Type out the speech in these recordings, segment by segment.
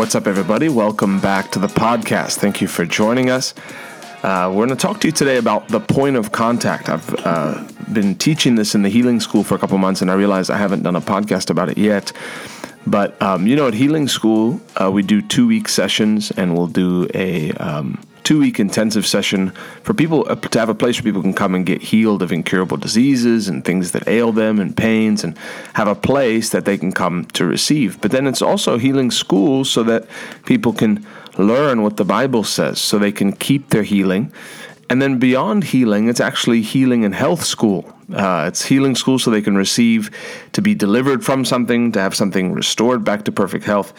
What's up, everybody? Welcome back to the podcast. Thank you for joining us. We're going to talk to you today about the point of contact. I've been teaching this in the healing school for a couple months, and I realized I haven't done a podcast about it yet. But, at healing school, we do 2-week sessions, and we'll do a 2-week intensive session for people to have a place where people can come and get healed of incurable diseases and things that ail them and pains, and have a place that they can come to receive. But then it's also healing school so that people can learn what the Bible says so they can keep their healing. And then beyond healing, it's actually healing and health school. It's healing school so they can receive, to be delivered from something, to have something restored back to perfect health,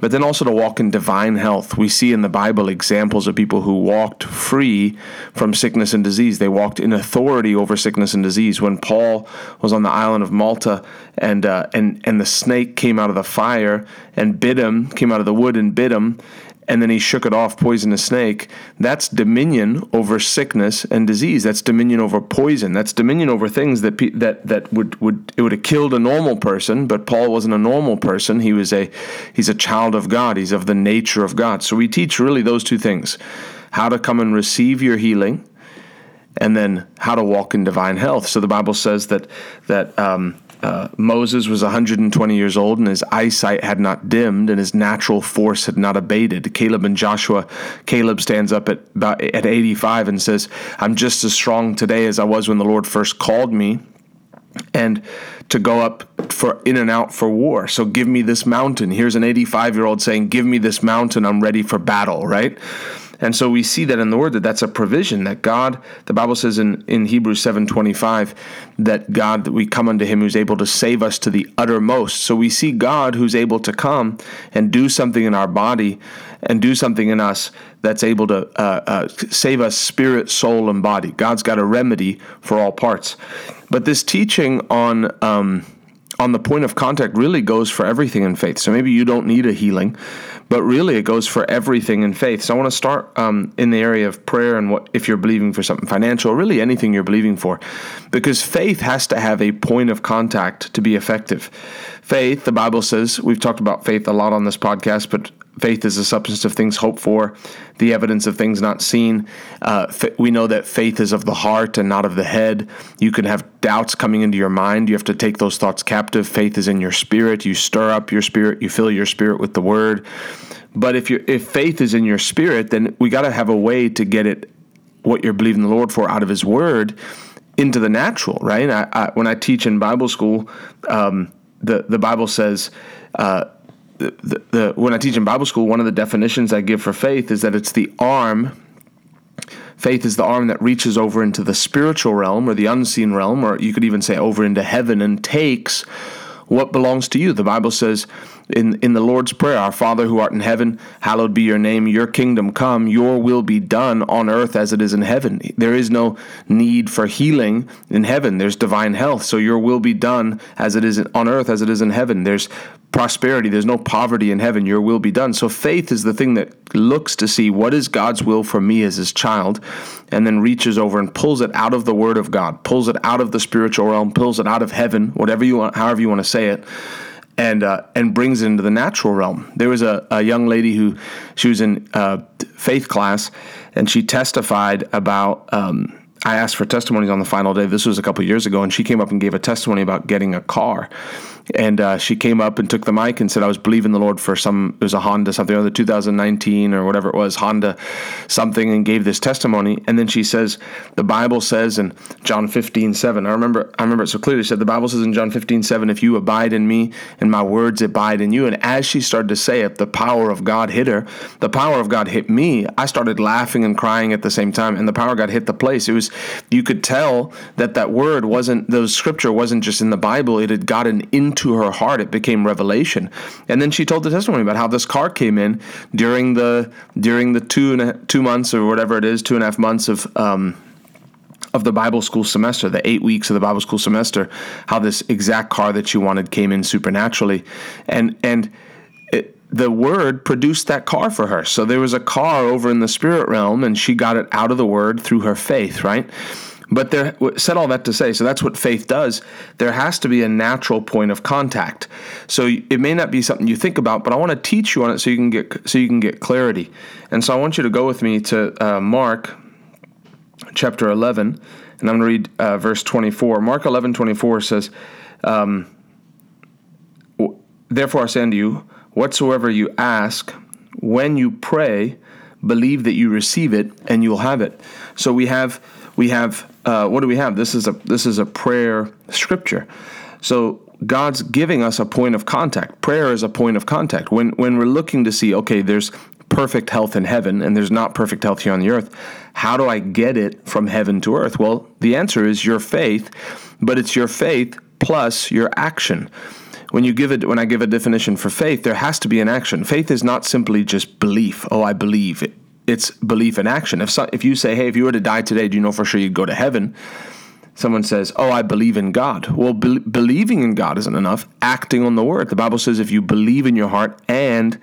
but then also to walk in divine health. We see in the Bible examples of people who walked free from sickness and disease. They walked in authority over sickness and disease. When Paul was on the island of Malta and the snake came out of the fire and bit him, came out of the wood and bit him, and then he shook it off, poisonous snake. That's dominion over sickness and disease. That's dominion over poison. That's dominion over things that would have killed a normal person. But Paul wasn't a normal person. He's a child of God. He's of the nature of God. So we teach really those two things: how to come and receive your healing, and then how to walk in divine health. So the Bible says that Moses was 120 years old, and his eyesight had not dimmed, and his natural force had not abated. Caleb and Joshua, Caleb stands up at 85 and says, "I'm just as strong today as I was when the Lord first called me, and to go up for in and out for war. So give me this mountain." Here's an 85-year-old saying, "Give me this mountain. I'm ready for battle." Right? And so we see that in the Word, that that's a provision that God, the Bible says in Hebrews 7:25, that God, that we come unto him who's able to save us to the uttermost. So we see God who's able to come and do something in our body and do something in us that's able to save us spirit, soul, and body. God's got a remedy for all parts. But this teaching on the point of contact really goes for everything in faith. So maybe you don't need a healing, but really it goes for everything in faith. So I want to start in the area of prayer and if you're believing for something financial, or really anything you're believing for, because faith has to have a point of contact to be effective. Faith, the Bible says, we've talked about faith a lot on this podcast, but faith is the substance of things hoped for, the evidence of things not seen. We know that faith is of the heart and not of the head. You can have doubts coming into your mind. You have to take those thoughts captive. Faith is in your spirit. You stir up your spirit. You fill your spirit with the Word. But if faith is in your spirit, then we got to have a way to get it, what you're believing the Lord for out of His Word, into the natural, right? And I when I teach in Bible school, the Bible says, when I teach in Bible school, one of the definitions I give for faith is that it's the arm. Faith is the arm that reaches over into the spiritual realm or the unseen realm, or you could even say over into heaven, and takes what belongs to you. The Bible says in the Lord's Prayer, "Our Father who art in heaven, hallowed be your name, your kingdom come, your will be done on earth as it is in heaven." There is no need for healing in heaven. There's divine health. So your will be done as it is on earth as it is in heaven. There's prosperity. There's no poverty in heaven. Your will be done. So faith is the thing that looks to see what is God's will for me as his child, and then reaches over and pulls it out of the Word of God, pulls it out of the spiritual realm, pulls it out of heaven, whatever you want, however you want to say it, and brings it into the natural realm. There was a young lady who, she was in faith class, and she testified about, I asked for testimonies on the final day. This was a couple of years ago, and she came up and gave a testimony about getting a car. And she came up and took the mic and said, "I was believing the Lord for it was a Honda something, or the 2019 or whatever it was, Honda something," and gave this testimony. And then she says, the Bible says in John 15:7, I remember it so clearly. She said, "The Bible says in John 15:7, if you abide in me and my words abide in you." And as she started to say it, the power of God hit her. The power of God hit me. I started laughing and crying at the same time, and the power of God hit the place. It was, you could tell that word wasn't, those scripture wasn't just in the Bible. It had gotten into her heart. It became revelation. And then she told the testimony about how this car came in during the 2 months or whatever it is, 2.5 months of the Bible school semester, the 8 weeks of the Bible school semester, how this exact car that she wanted came in supernaturally. And the Word produced that car for her. So there was a car over in the spirit realm, and she got it out of the Word through her faith, right? But there, said all that to say, so that's what faith does. There has to be a natural point of contact. So it may not be something you think about, but I want to teach you on it so you can get clarity. And so I want you to go with me to Mark chapter 11, and I'm going to read verse 24. Mark 11:24 says, "Therefore I say unto you, whatsoever you ask, when you pray, believe that you receive it, and you'll have it." So we have. What do we have? This is a prayer scripture. So God's giving us a point of contact. Prayer is a point of contact. When we're looking to see, okay, there's perfect health in heaven, and there's not perfect health here on the earth. How do I get it from heaven to earth? Well, the answer is your faith, but it's your faith plus your action. When I give a definition for faith, there has to be an action. Faith is not simply just belief. Oh, I believe it. It's belief in action. If you say, hey, if you were to die today, do you know for sure you'd go to heaven? Someone says, oh, I believe in God. Well, believing in God isn't enough. Acting on the word. The Bible says if you believe in your heart and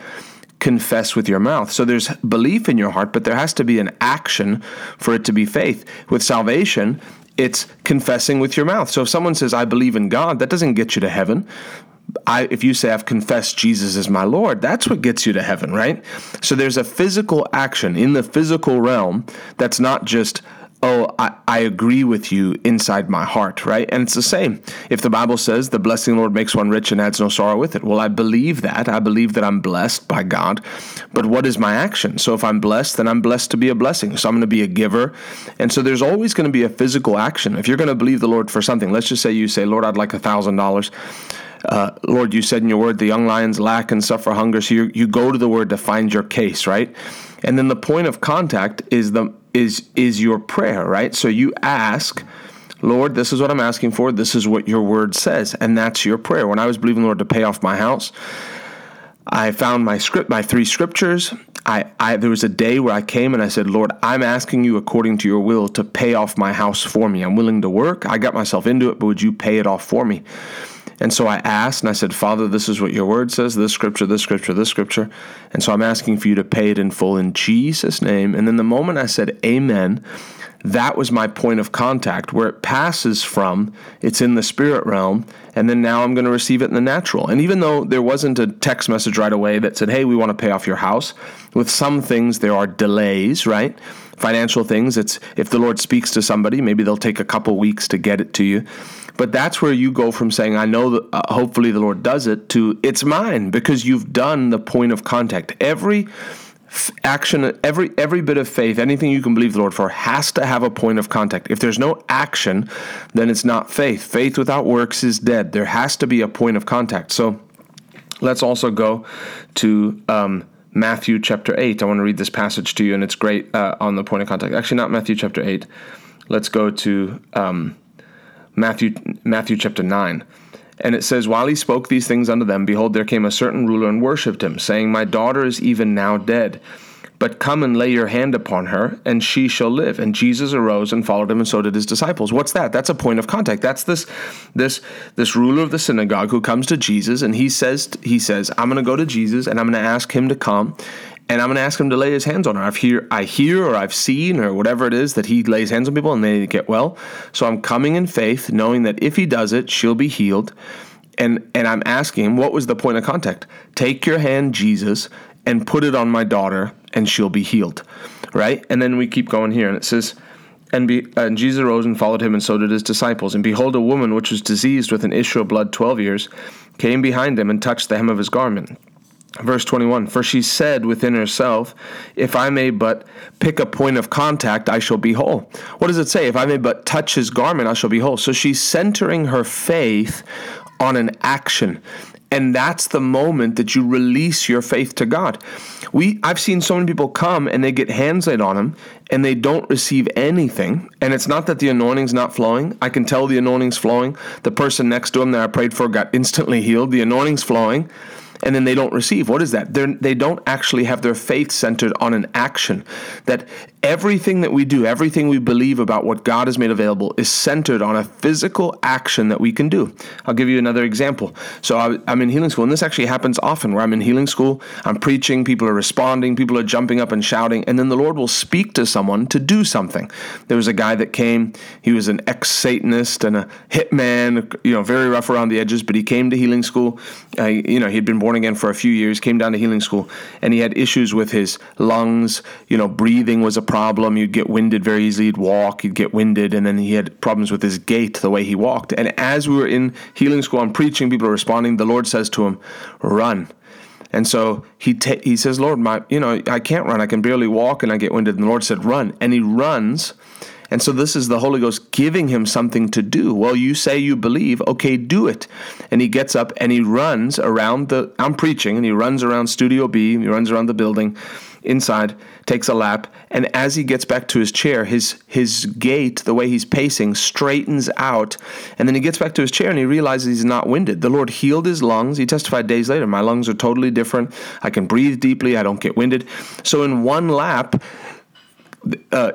confess with your mouth. So there's belief in your heart, but there has to be an action for it to be faith. With salvation, it's confessing with your mouth. So if someone says, I believe in God, that doesn't get you to heaven. If you say, I've confessed Jesus as my Lord, that's what gets you to heaven, right? So there's a physical action in the physical realm that's not just, oh, I agree with you inside my heart, right? And it's the same. If the Bible says the blessing of the Lord makes one rich and adds no sorrow with it, well, I believe that. I believe that I'm blessed by God, but what is my action? So if I'm blessed, then I'm blessed to be a blessing. So I'm going to be a giver. And so there's always going to be a physical action. If you're going to believe the Lord for something, let's just say you say, Lord, I'd like $1,000. Lord, you said in your word, the young lions lack and suffer hunger. So you go to the word to find your case, right? And then the point of contact is your prayer, right? So you ask, Lord, this is what I'm asking for. This is what your word says. And that's your prayer. When I was believing the Lord to pay off my house, I found my three scriptures. There was a day where I came and I said, Lord, I'm asking you according to your will to pay off my house for me. I'm willing to work. I got myself into it, but would you pay it off for me? And so I asked and I said, Father, this is what your word says, this scripture, this scripture, this scripture. And so I'm asking for you to pay it in full in Jesus' name. And then the moment I said, amen, that was my point of contact where it passes from, it's in the spirit realm. And then now I'm going to receive it in the natural. And even though there wasn't a text message right away that said, hey, we want to pay off your house, with some things there are delays, right? Financial things, it's if the Lord speaks to somebody, maybe they'll take a couple weeks to get it to you. But that's where you go from saying, I know that hopefully the Lord does it, to it's mine, because you've done the point of contact. Every action, every bit of faith, anything you can believe the Lord for has to have a point of contact. If there's no action, then it's not faith. Faith without works is dead. There has to be a point of contact. So let's also go to Matthew chapter 8. I want to read this passage to you, and it's great on the point of contact. Actually, not Matthew chapter 8. Let's go to Matthew chapter 9. And it says, while he spoke these things unto them, behold, there came a certain ruler and worshipped him, saying, my daughter is even now dead, but come and lay your hand upon her, and she shall live. And Jesus arose and followed him, and so did his disciples. What's that? That's a point of contact. That's this ruler of the synagogue who comes to Jesus, and he says, I'm going to go to Jesus, and I'm going to ask him to come, and I'm going to ask him to lay his hands on her. I hear or I've seen or whatever it is that he lays hands on people, and they get well. So I'm coming in faith, knowing that if he does it, she'll be healed. And I'm asking him, what was the point of contact? Take your hand, Jesus, and put it on my daughter, and she'll be healed, right? And then we keep going here, and it says, and Jesus arose and followed him, and so did his disciples. And behold, a woman which was diseased with an issue of blood 12 years came behind him and touched the hem of his garment. Verse 21, for she said within herself, if I may but pick a point of contact, I shall be whole. What does it say? If I may but touch his garment, I shall be whole. So she's centering her faith on an action. And that's the moment that you release your faith to God. I've seen so many people come and they get hands laid on them and they don't receive anything. And it's not that the anointing's not flowing. I can tell the anointing's flowing. The person next to him that I prayed for got instantly healed. The anointing's flowing. And then they don't receive. What is that? They don't actually have their faith centered on an action. That Everything that we do, everything we believe about what God has made available is centered on a physical action that we can do. I'll give you another example. So I'm in healing school, and this actually happens often where I'm in healing school, I'm preaching, people are responding, people are jumping up and shouting, and then the Lord will speak to someone to do something. There was a guy that came, he was an ex-Satanist and a hitman, very rough around the edges, but he came to healing school. He'd been born again for a few years, came down to healing school, and he had issues with his lungs, breathing was a problem. You'd get winded very easily. He'd walk, he'd get winded, and then he had problems with his gait, the way he walked. And as we were in healing school, I'm preaching, people are responding, the Lord says to him, run. And so he says, Lord, I can't run. I can barely walk, and I get winded. And the Lord said, run. And he runs. And so this is the Holy Ghost giving him something to do. Well, you say you believe, okay, do it. And he gets up and he runs around I'm preaching, and he runs around Studio B, he runs around the building, inside, takes a lap, and as he gets back to his chair, his gait, the way he's pacing, straightens out, and then he gets back to his chair and he realizes he's not winded. The Lord healed his lungs. He testified days later, my lungs are totally different. I can breathe deeply. I don't get winded. So in one lap,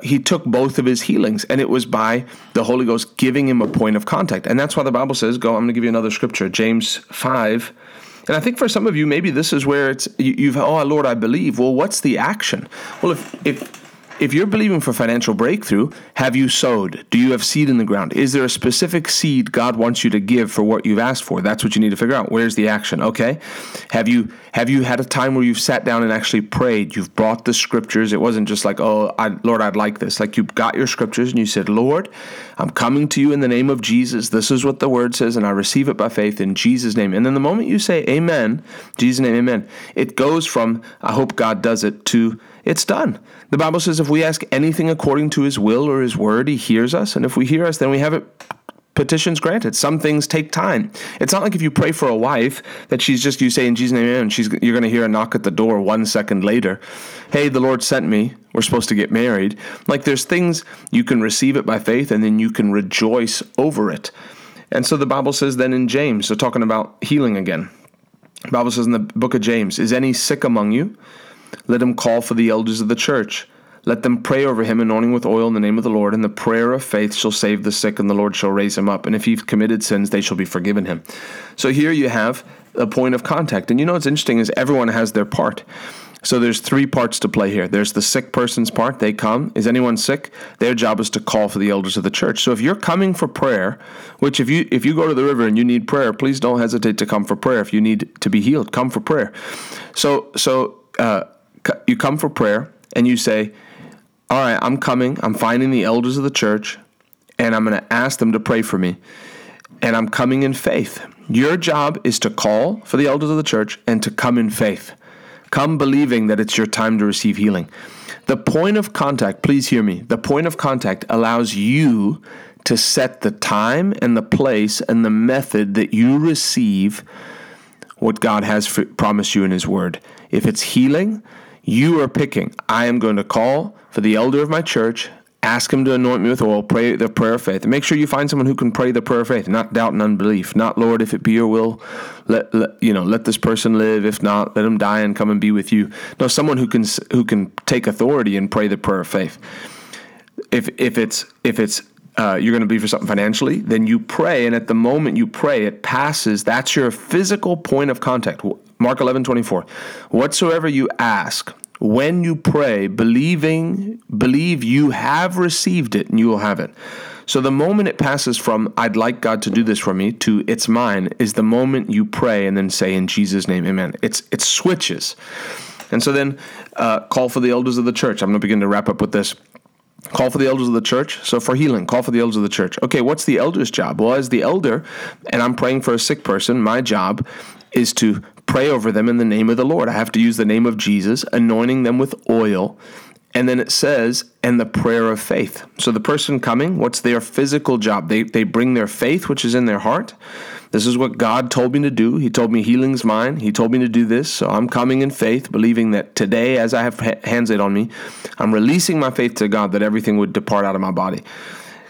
he took both of his healings, and it was by the Holy Ghost giving him a point of contact. And that's why the Bible says, I'm going to give you another scripture, James 5. And I think for some of you, maybe this is where it's, oh, Lord, I believe. Well, what's the action? Well, if you're believing for financial breakthrough, have you sowed? Do you have seed in the ground? Is there a specific seed God wants you to give for what you've asked for? That's what you need to figure out. Where's the action? Okay. Have you had a time where you've sat down and actually prayed? You've brought the scriptures. It wasn't just like, Lord, I'd like this. Like you got your scriptures and you said, Lord, I'm coming to you in the name of Jesus. This is what the word says, and I receive it by faith in Jesus' name. And then the moment you say amen, Jesus' name, amen, it goes from, I hope God does it, to it's done. The Bible says if we ask anything according to his will or his word, he hears us. And if we hear us, then we have it petitions granted. Some things take time. It's not like if you pray for a wife that she's just, you say in Jesus' name, amen, and you're going to hear a knock at the door 1 second later. Hey, the Lord sent me. We're supposed to get married. Like there's things you can receive it by faith and then you can rejoice over it. And so the Bible says then in James, so talking about healing again, the Bible says in the book of James, is any sick among you? Let him call for the elders of the church. Let them pray over him, anointing with oil in the name of the Lord, and the prayer of faith shall save the sick, and the Lord shall raise him up. And if he's committed sins, they shall be forgiven him. So here you have a point of contact. And what's interesting is everyone has their part. So there's three parts to play here. There's the sick person's part. They come. Is anyone sick? Their job is to call for the elders of the church. So if you're coming for prayer, which if you go to the river and you need prayer, please don't hesitate to come for prayer. If you need to be healed, come for prayer. So you come for prayer and you say, all right, I'm coming. I'm finding the elders of the church and I'm going to ask them to pray for me. And I'm coming in faith. Your job is to call for the elders of the church and to come in faith. Come believing that it's your time to receive healing. The point of contact, please hear me, the point of contact allows you to set the time and the place and the method that you receive what God has promised you in his word. If it's healing, you are picking, I am going to call for the elder of my church, ask him to anoint me with oil, pray the prayer of faith. And make sure you find someone who can pray the prayer of faith, not doubt and unbelief, not, Lord, if it be your will, let this person live. If not, let him die and come and be with you. No, someone who can take authority and pray the prayer of faith. If it's you're going to be for something financially, then you pray, and at the moment you pray, it passes. That's your physical point of contact. Mark 11:24. Whatsoever you ask, when you pray, believe you have received it, and you will have it. So the moment it passes from, I'd like God to do this for me, to it's mine, is the moment you pray and then say, in Jesus' name, amen. It switches. And so then call for the elders of the church. I'm going to begin to wrap up with this. Call for the elders of the church. So for healing, call for the elders of the church. Okay, what's the elder's job? Well, as the elder, and I'm praying for a sick person, my job is to pray over them in the name of the Lord. I have to use the name of Jesus, anointing them with oil. And then it says, and the prayer of faith. So the person coming, what's their physical job? They bring their faith, which is in their heart. This is what God told me to do. He told me healing's mine. He told me to do this. So I'm coming in faith, believing that today, as I have hands laid on me, I'm releasing my faith to God that everything would depart out of my body.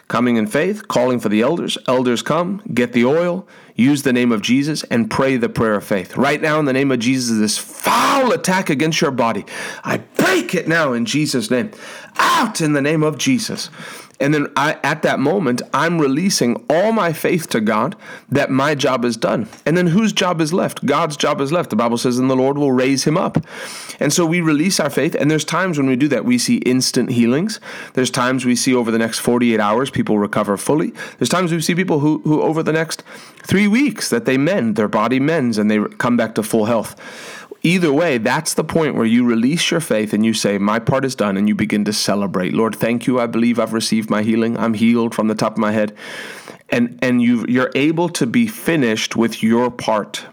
Coming in faith, calling for the elders. Elders come, get the oil. use the name of Jesus and pray the prayer of faith. Right now, in the name of Jesus, this foul attack against your body, I break it now in Jesus' name. Out in the name of Jesus. And then at that moment, I'm releasing all my faith to God that my job is done. And then whose job is left? God's job is left. The Bible says, and the Lord will raise him up. And so we release our faith. And there's times when we do that. We see instant healings. There's times we see over the next 48 hours, people recover fully. There's times we see people who over the next 3 weeks that they mend, their body mends, and they come back to full health. Either way, that's the point where you release your faith and you say, my part is done, and you begin to celebrate. Lord, thank you. I believe I've received my healing. I'm healed from the top of my head. And you're able to be finished with your part.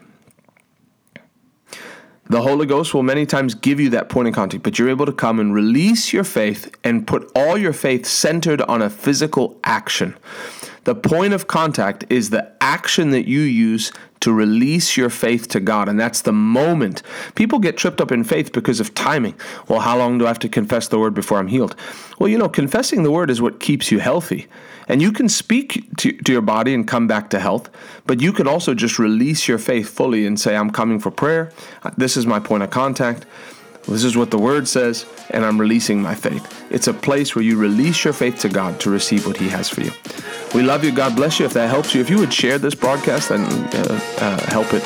The Holy Ghost will many times give you that point of contact, but you're able to come and release your faith and put all your faith centered on a physical action. The point of contact is the action that you use to release your faith to God, and that's the moment. People get tripped up in faith because of timing. Well, how long do I have to confess the word before I'm healed? Well, confessing the word is what keeps you healthy, and you can speak to your body and come back to health, but you can also just release your faith fully and say, I'm coming for prayer. This is my point of contact. This is what the word says, and I'm releasing my faith. It's a place where you release your faith to God to receive what he has for you. We love you. God bless you. If that helps you, if you would share this broadcast and help it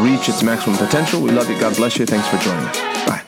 reach its maximum potential, we love you. God bless you. Thanks for joining us. Bye.